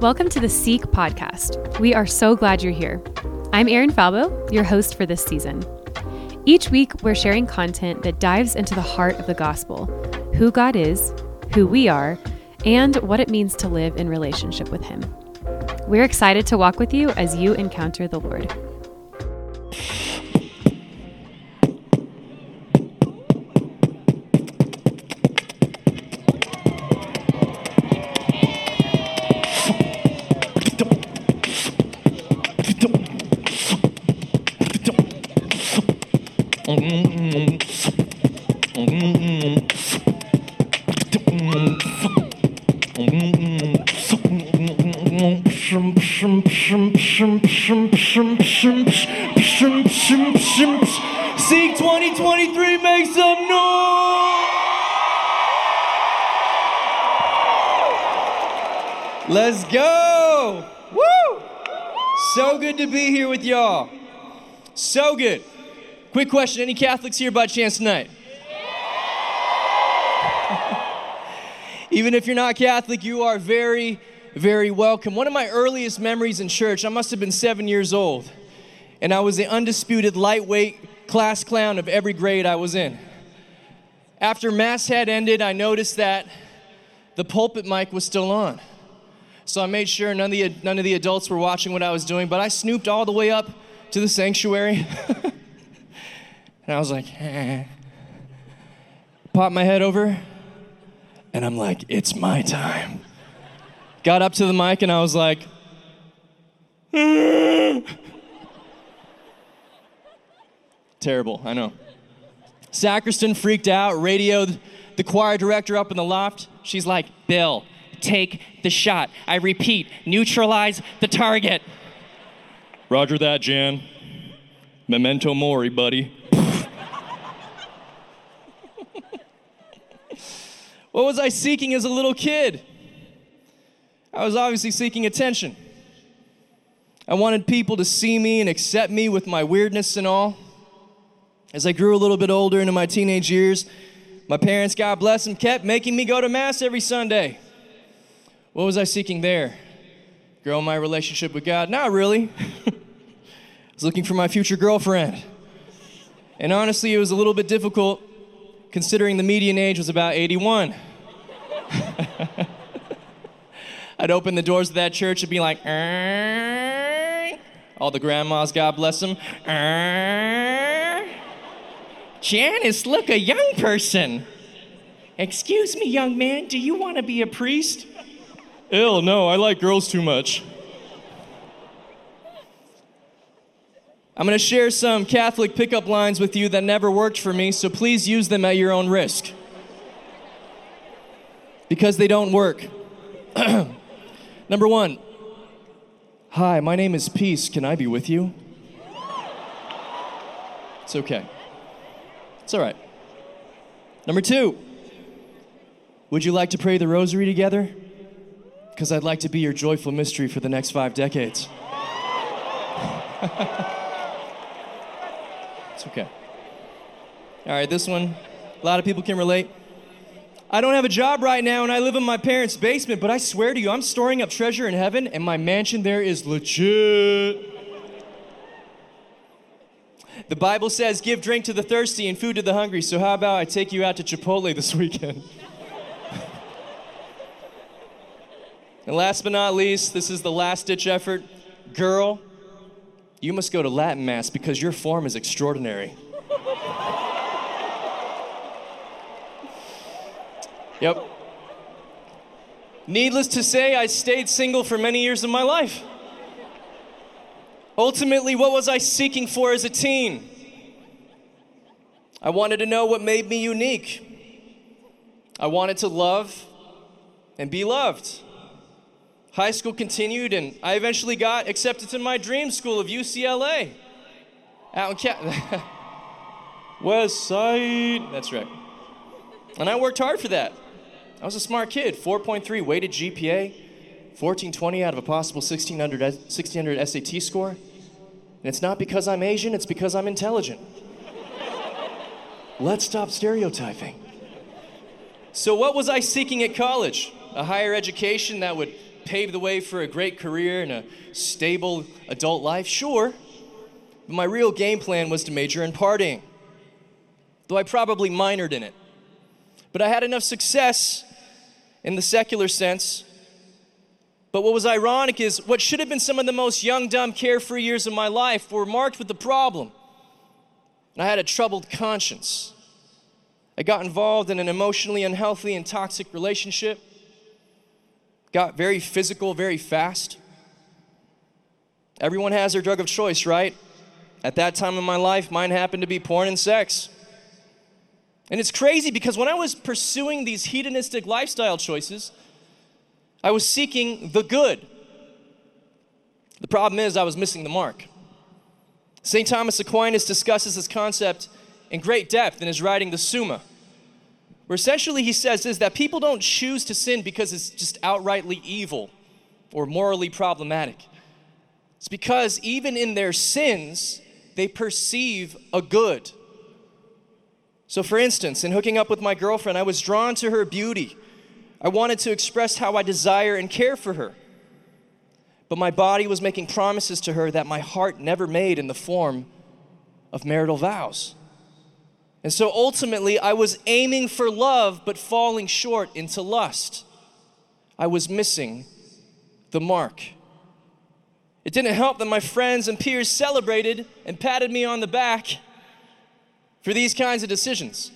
Welcome to the Seek podcast. We are so glad you're here. I'm Erin Falbo, your host for this season. Each week, we're sharing content that dives into the heart of the gospel, who God is, who we are, and what it means to live in relationship with Him. We're excited to walk with you as you encounter the Lord. Seek 2023, make some noise! Let's go! Woo! So good to be here with y'all. So good. Quick question, any Catholics here by chance tonight? Even if you're not Catholic, you are very, very welcome. One of my earliest memories in church, I must have been 7 years old. And I was the undisputed lightweight class clown of every grade I was in. After Mass had ended, I noticed that the pulpit mic was still on. So I made sure none of the adults were watching what I was doing, but I snooped all the way up to the sanctuary. And I was like, Popped my head over, and I'm like, it's my time. Got up to the mic, and I was like, Terrible, I know. Sacristan freaked out, radioed the choir director up in the loft. She's like, Bill, take the shot. I repeat, neutralize the target. Roger that, Jan. Memento mori, buddy. What was I seeking as a little kid? I was obviously seeking attention. I wanted people to see me and accept me with my weirdness and all. As I grew a little bit older into my teenage years, my parents, God bless them, kept making me go to Mass every Sunday. What was I seeking there? Grow my relationship with God? Not really. I was looking for my future girlfriend. And honestly, it was a little bit difficult considering the median age was about 81. I'd open the doors of that church and be like, all the grandmas, God bless them, Janice, look, a young person. Excuse me, young man, do you want to be a priest? Ill, no, I like girls too much. I'm going to share some Catholic pickup lines with you that never worked for me, so please use them at your own risk. Because they don't work. Number one, hi, my name is Peace, can I be with you? It's okay. It's all right. Number two, would you like to pray the rosary together? Because I'd like to be your joyful mystery for the next 5 decades. It's okay. All right, this one, a lot of people can relate. I don't have a job right now and I live in my parents' basement, but I swear to you, I'm storing up treasure in heaven and my mansion there is legit. The Bible says, give drink to the thirsty and food to the hungry, so how about I take you out to Chipotle this weekend? And last but not least, this is the last-ditch effort. Girl, you must go to Latin Mass because your form is extraordinary. Yep. Needless to say, I stayed single for many years of my life. Ultimately, what was I seeking for as a teen? I wanted to know what made me unique. I wanted to love and be loved. High school continued, and I eventually got accepted to my dream school of UCLA. Out in West Side. That's right. And I worked hard for that. I was a smart kid, 4.3 weighted GPA. 1420 out of a possible 1600 SAT score. And it's not because I'm Asian, it's because I'm intelligent. Let's stop stereotyping. So what was I seeking at college? A higher education that would pave the way for a great career and a stable adult life? Sure, but my real game plan was to major in partying, though I probably minored in it. But I had enough success in the secular sense. But what was ironic is what should have been some of the most young, dumb, carefree years of my life were marked with the problem. And I had a troubled conscience. I got involved in an emotionally unhealthy and toxic relationship. Got very physical very fast. Everyone has their drug of choice, right? At that time in my life, mine happened to be porn and sex. And it's crazy because when I was pursuing these hedonistic lifestyle choices, I was seeking the good. The problem is I was missing the mark. St. Thomas Aquinas discusses this concept in great depth in his writing, the Summa, where essentially he says is that people don't choose to sin because it's just outrightly evil or morally problematic. It's because even in their sins, they perceive a good. So for instance, in hooking up with my girlfriend, I was drawn to her beauty. I wanted to express how I desire and care for her. But my body was making promises to her that my heart never made in the form of marital vows. And so ultimately, I was aiming for love, but falling short into lust. I was missing the mark. It didn't help that my friends and peers celebrated and patted me on the back for these kinds of decisions.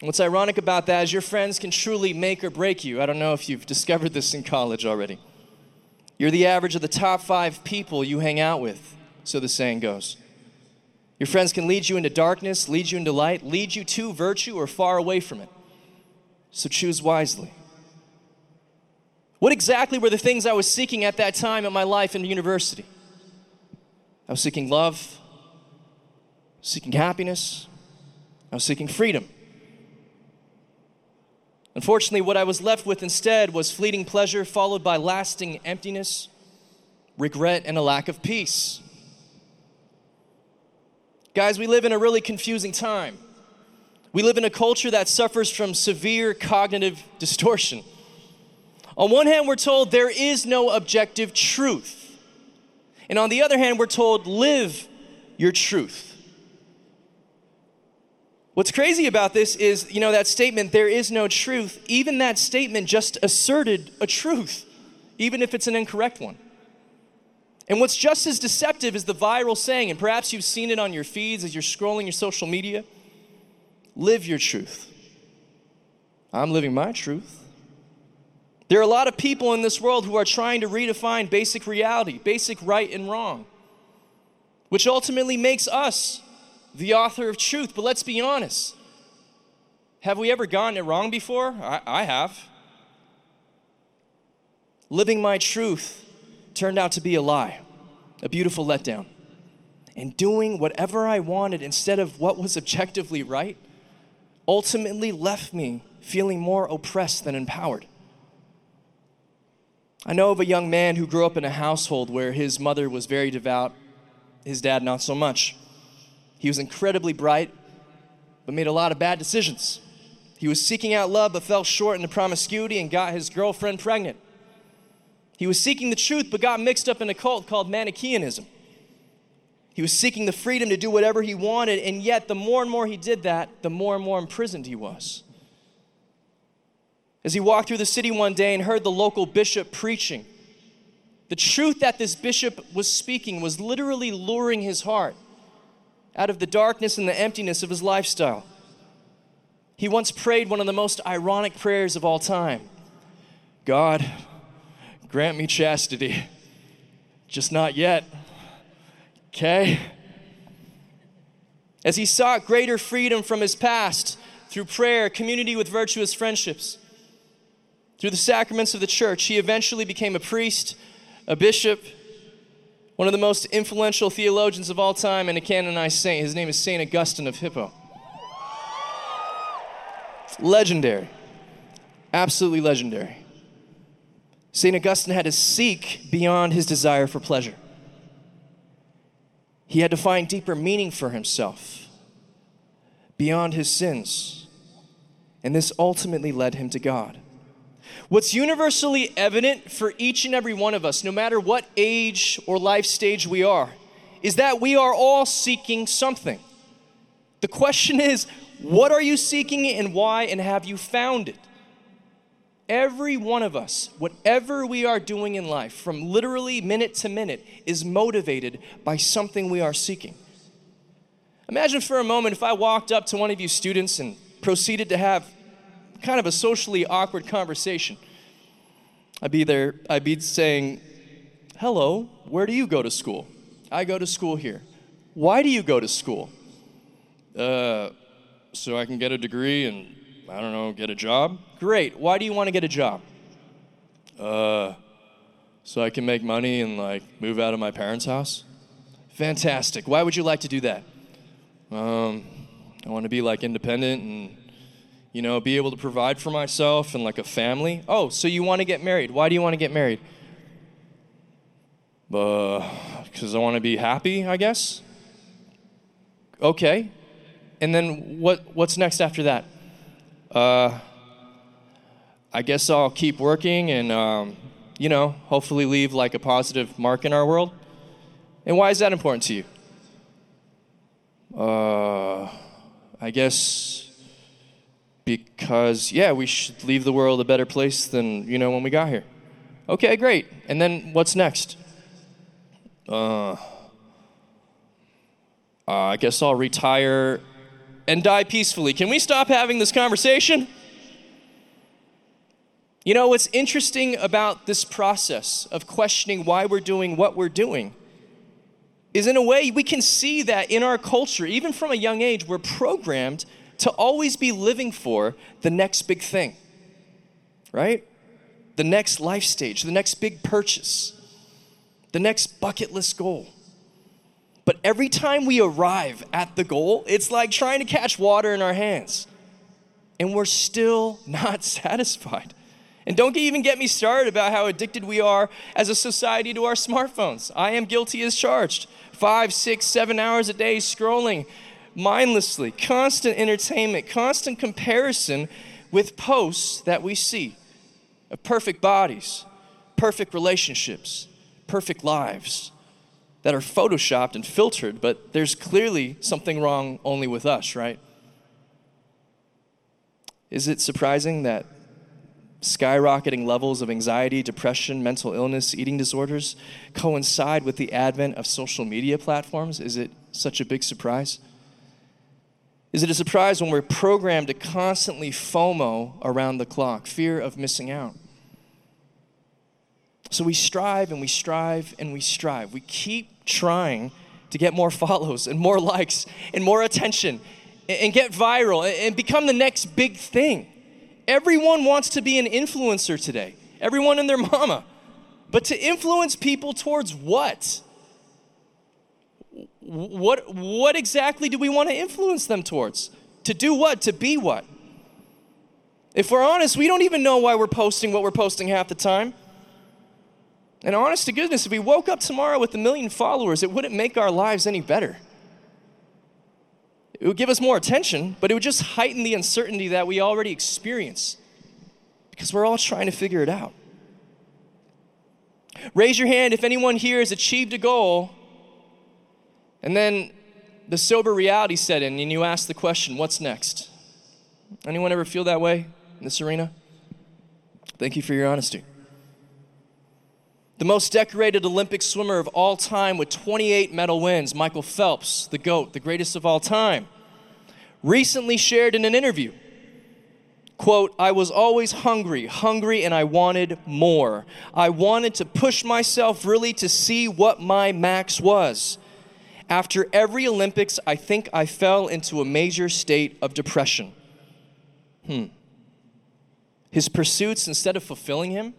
What's ironic about that is your friends can truly make or break you. I don't know if you've discovered this in college already. You're the average of the top 5 people you hang out with, so the saying goes. Your friends can lead you into darkness, lead you into light, lead you to virtue or far away from it. So choose wisely. What exactly were the things I was seeking at that time in my life in university? I was seeking love. Seeking happiness. I was seeking freedom. Unfortunately, what I was left with instead was fleeting pleasure followed by lasting emptiness, regret, and a lack of peace. Guys, we live in a really confusing time. We live in a culture that suffers from severe cognitive distortion. On one hand, we're told there is no objective truth. And on the other hand, we're told live your truth. What's crazy about this is, that statement, there is no truth, even that statement just asserted a truth, even if it's an incorrect one. And what's just as deceptive is the viral saying, and perhaps you've seen it on your feeds as you're scrolling your social media, live your truth. I'm living my truth. There are a lot of people in this world who are trying to redefine basic reality, basic right and wrong, which ultimately makes us the author of truth. But let's be honest. Have we ever gotten it wrong before? I have. Living my truth turned out to be a lie, a beautiful letdown. And doing whatever I wanted instead of what was objectively right ultimately left me feeling more oppressed than empowered. I know of a young man who grew up in a household where his mother was very devout, his dad not so much. He was incredibly bright, but made a lot of bad decisions. He was seeking out love, but fell short into promiscuity and got his girlfriend pregnant. He was seeking the truth, but got mixed up in a cult called Manichaeanism. He was seeking the freedom to do whatever he wanted, and yet the more and more he did that, the more and more imprisoned he was. As he walked through the city one day and heard the local bishop preaching, the truth that this bishop was speaking was literally luring his heart out of the darkness and the emptiness of his lifestyle. He once prayed one of the most ironic prayers of all time. God, grant me chastity. Just not yet. Okay? As he sought greater freedom from his past through prayer, community with virtuous friendships, through the sacraments of the church, he eventually became a priest, a bishop, one of the most influential theologians of all time, and a canonized saint. His name is Saint Augustine of Hippo. Legendary. Absolutely legendary. Saint Augustine had to seek beyond his desire for pleasure. He had to find deeper meaning for himself, beyond his sins. And this ultimately led him to God. What's universally evident for each and every one of us, no matter what age or life stage we are, is that we are all seeking something. The question is, what are you seeking and why, and have you found it? Every one of us, whatever we are doing in life, from literally minute to minute, is motivated by something we are seeking. Imagine for a moment if I walked up to one of you students and proceeded to have kind of a socially awkward conversation. I'd be saying, hello, where do you go to school? I go to school here. Why do you go to school? So I can get a degree and, I don't know, get a job? Great. Why do you want to get a job? So I can make money and, move out of my parents' house? Fantastic. Why would you like to do that? I want to be, independent and, be able to provide for myself and, a family. Oh, so you want to get married. Why do you want to get married? Because I want to be happy, I guess. Okay. And then what's next after that? I guess I'll keep working and, hopefully leave a positive mark in our world. And why is that important to you? I guess because, we should leave the world a better place than, when we got here. Okay, great. And then what's next? I guess I'll retire and die peacefully. Can we stop having this conversation? What's interesting about this process of questioning why we're doing what we're doing is, in a way, we can see that in our culture, even from a young age, we're programmed to always be living for the next big thing, right? The next life stage, the next big purchase, the next bucket list goal. But every time we arrive at the goal, it's like trying to catch water in our hands. And we're still not satisfied. And don't even get me started about how addicted we are as a society to our smartphones. I am guilty as charged. 5, 6, 7 hours a day scrolling mindlessly. Constant entertainment, constant comparison with posts that we see of perfect bodies, perfect relationships, perfect lives, that are photoshopped and filtered, but there's clearly something wrong only with us, right? Is it surprising that skyrocketing levels of anxiety, depression, mental illness, eating disorders coincide with the advent of social media platforms? Is it such a big surprise? Is it a surprise when we're programmed to constantly FOMO around the clock, fear of missing out? So we strive and we strive and we strive. We keep trying to get more follows and more likes and more attention and get viral and become the next big thing. Everyone wants to be an influencer today, everyone and their mama. But to influence people towards what? What exactly do we want to influence them towards? To do what? To be what? If we're honest, we don't even know why we're posting what we're posting half the time. And honest to goodness, if we woke up tomorrow with 1 million followers, it wouldn't make our lives any better. It would give us more attention, but it would just heighten the uncertainty that we already experience because we're all trying to figure it out. Raise your hand if anyone here has achieved a goal and then the sober reality set in and you ask the question, what's next? Anyone ever feel that way in this arena? Thank you for your honesty. The most decorated Olympic swimmer of all time with 28 medal wins, Michael Phelps, the GOAT, the greatest of all time, recently shared in an interview, quote, "I was always hungry, and I wanted more. I wanted to push myself really to see what my max was. After every Olympics, I think I fell into a major state of depression." His pursuits, instead of fulfilling him,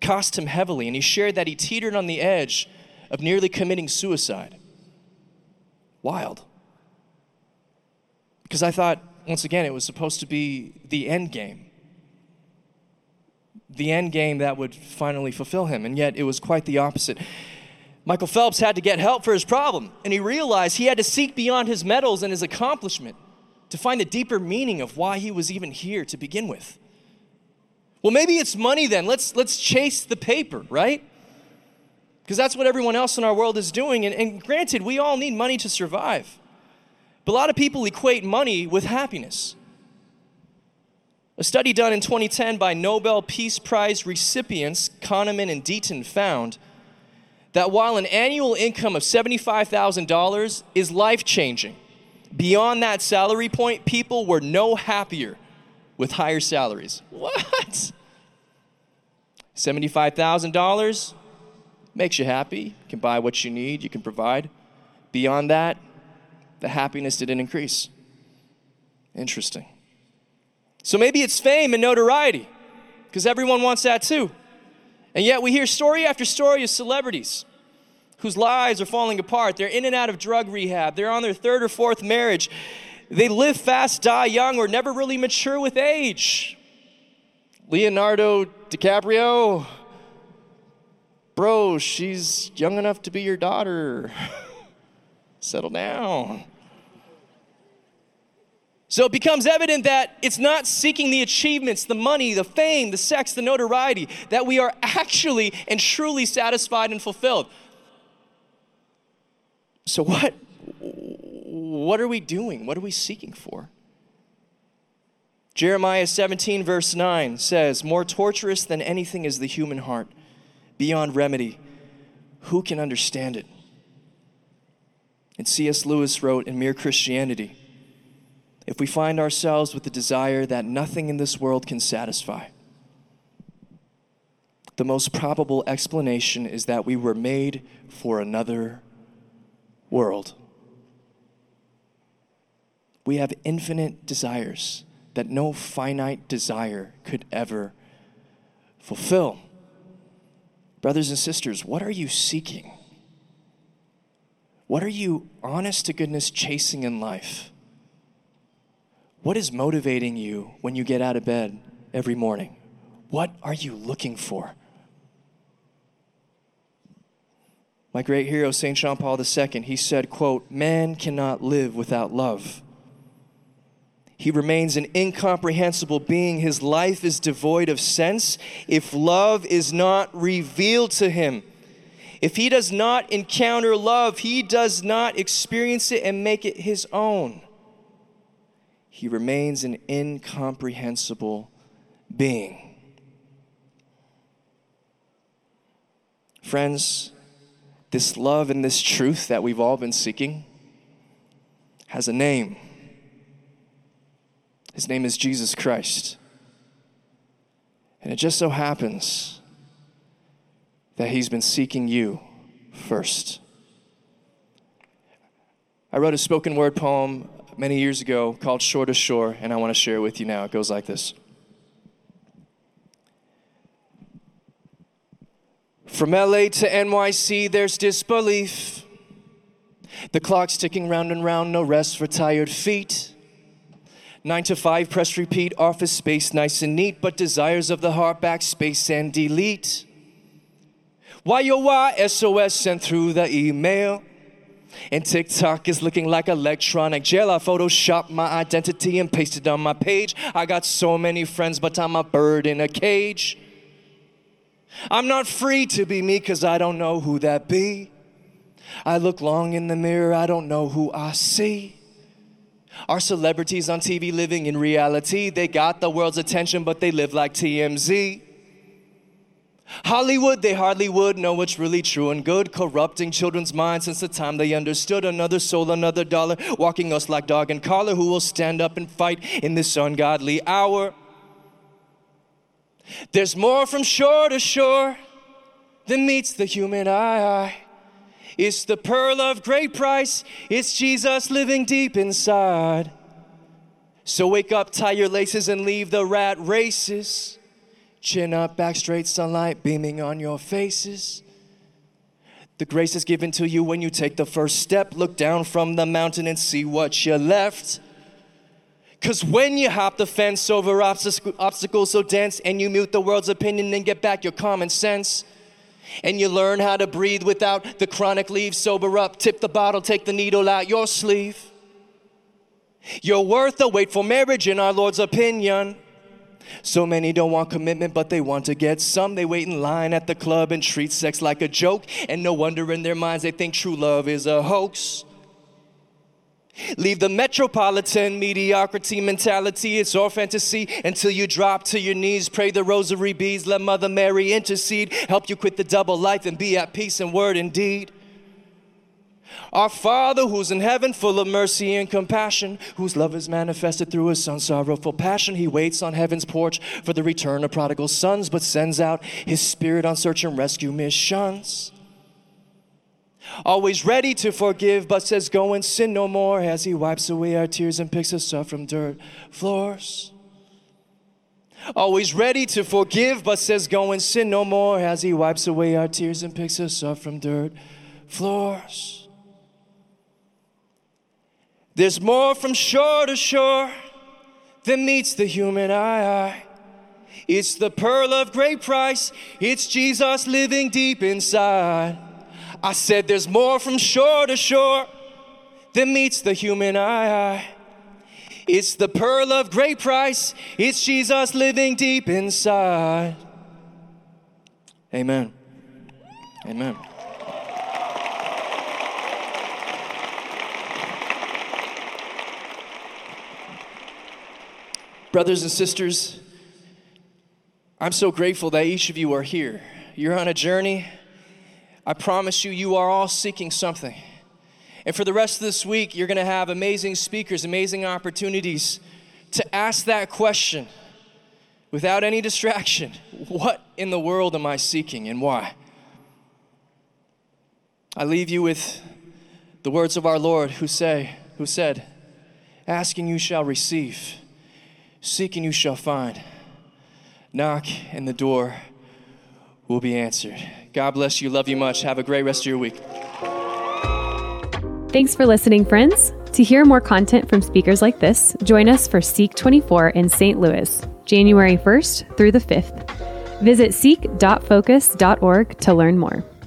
cost him heavily, and he shared that he teetered on the edge of nearly committing suicide. Wild. Because I thought, once again, it was supposed to be the end game. The end game that would finally fulfill him, and yet it was quite the opposite. Michael Phelps had to get help for his problem, and he realized he had to seek beyond his medals and his accomplishment to find the deeper meaning of why he was even here to begin with. Well, maybe it's money then. Let's chase the paper, right? Because that's what everyone else in our world is doing. And granted, we all need money to survive. But a lot of people equate money with happiness. A study done in 2010 by Nobel Peace Prize recipients Kahneman and Deaton found that while an annual income of $75,000 is life-changing, beyond that salary point, people were no happier with higher salaries. What? $75,000 makes you happy. You can buy what you need. You can provide. Beyond that, the happiness didn't increase. Interesting. So maybe it's fame and notoriety, because everyone wants that too. And yet we hear story after story of celebrities whose lives are falling apart. They're in and out of drug rehab. They're on their third or fourth marriage. They live fast, die young, or never really mature with age. Leonardo DiCaprio, bro, she's young enough to be your daughter. Settle down. So it becomes evident that it's not seeking the achievements, the money, the fame, the sex, the notoriety, that we are actually and truly satisfied and fulfilled. So what are we doing? What are we seeking for? Jeremiah 17 verse 9 says, "More torturous than anything is the human heart, beyond remedy. Who can understand it?" And C.S. Lewis wrote in Mere Christianity, "If we find ourselves with the desire that nothing in this world can satisfy, the most probable explanation is that we were made for another world." We have infinite desires that no finite desire could ever fulfill. Brothers and sisters, what are you seeking? What are you honest to goodness chasing in life? What is motivating you when you get out of bed every morning? What are you looking for? My great hero, St. John Paul II, he said, quote, "Man cannot live without love. He remains an incomprehensible being. His life is devoid of sense if love is not revealed to him. If he does not encounter love, he does not experience it and make it his own. He remains an incomprehensible being." Friends, this love and this truth that we've all been seeking has a name. His name is Jesus Christ. And it just so happens that he's been seeking you first. I wrote a spoken word poem many years ago called Shore to Shore, and I want to share it with you now. It goes like this. From LA to NYC, there's disbelief. The clock's ticking round and round, no rest for tired feet. 9 to 5, press repeat, office space nice and neat, but desires of the heart backspace and delete. YOY SOS sent through the email. And TikTok is looking like electronic jail. I photoshopped my identity and pasted on my page. I got so many friends, but I'm a bird in a cage. I'm not free to be me, cause I don't know who that be. I look long in the mirror, I don't know who I see. Our celebrities on TV living in reality. They got the world's attention, but they live like TMZ. Hollywood, they hardly would know what's really true and good, corrupting children's minds since the time they understood. Another soul, another dollar, walking us like dog and collar. Who will stand up and fight in this ungodly hour? There's more from shore to shore than meets the human eye. It's the pearl of great price. It's Jesus living deep inside. So wake up, tie your laces, and leave the rat races. Chin up, back straight, sunlight beaming on your faces. The grace is given to you when you take the first step. Look down from the mountain and see what you left. Cause when you hop the fence over obstacles so dense, and you mute the world's opinion and get back your common sense, and you learn how to breathe without the chronic leaves. Sober up, tip the bottle, take the needle out your sleeve. You're worth the wait for marriage in our Lord's opinion. So many don't want commitment, but they want to get some. They wait in line at the club and treat sex like a joke. And no wonder in their minds they think true love is a hoax. Leave the metropolitan mediocrity mentality. It's all fantasy until you drop to your knees. Pray the rosary beads. Let Mother Mary intercede. Help you quit the double life and be at peace in word and deed. Our Father who's in heaven, full of mercy and compassion, whose love is manifested through his son's sorrowful passion. He waits on heaven's porch for the return of prodigal sons, but sends out his spirit on search and rescue missions. Always ready to forgive, but says go and sin no more, as he wipes away our tears and picks us up from dirt floors. Always ready to forgive, but says go and sin no more, as he wipes away our tears and picks us up from dirt floors. There's more from shore to shore than meets the human eye. It's the pearl of great price. It's Jesus living deep inside. I said there's more from shore to shore than meets the human eye. It's the pearl of great price. It's Jesus living deep inside. Amen. Amen. Brothers and sisters, I'm so grateful that each of you are here. You're on a journey. I promise you, you are all seeking something. And for the rest of this week, you're going to have amazing speakers, amazing opportunities to ask that question without any distraction. What in the world am I seeking and why? I leave you with the words of our Lord who said, asking you shall receive. Seek and you shall find. Knock and the door will be answered. God bless you. Love you much. Have a great rest of your week. Thanks for listening, friends. To hear more content from speakers like this, join us for Seek 24 in St. Louis, January 1st through the 5th. Visit seek.focus.org to learn more.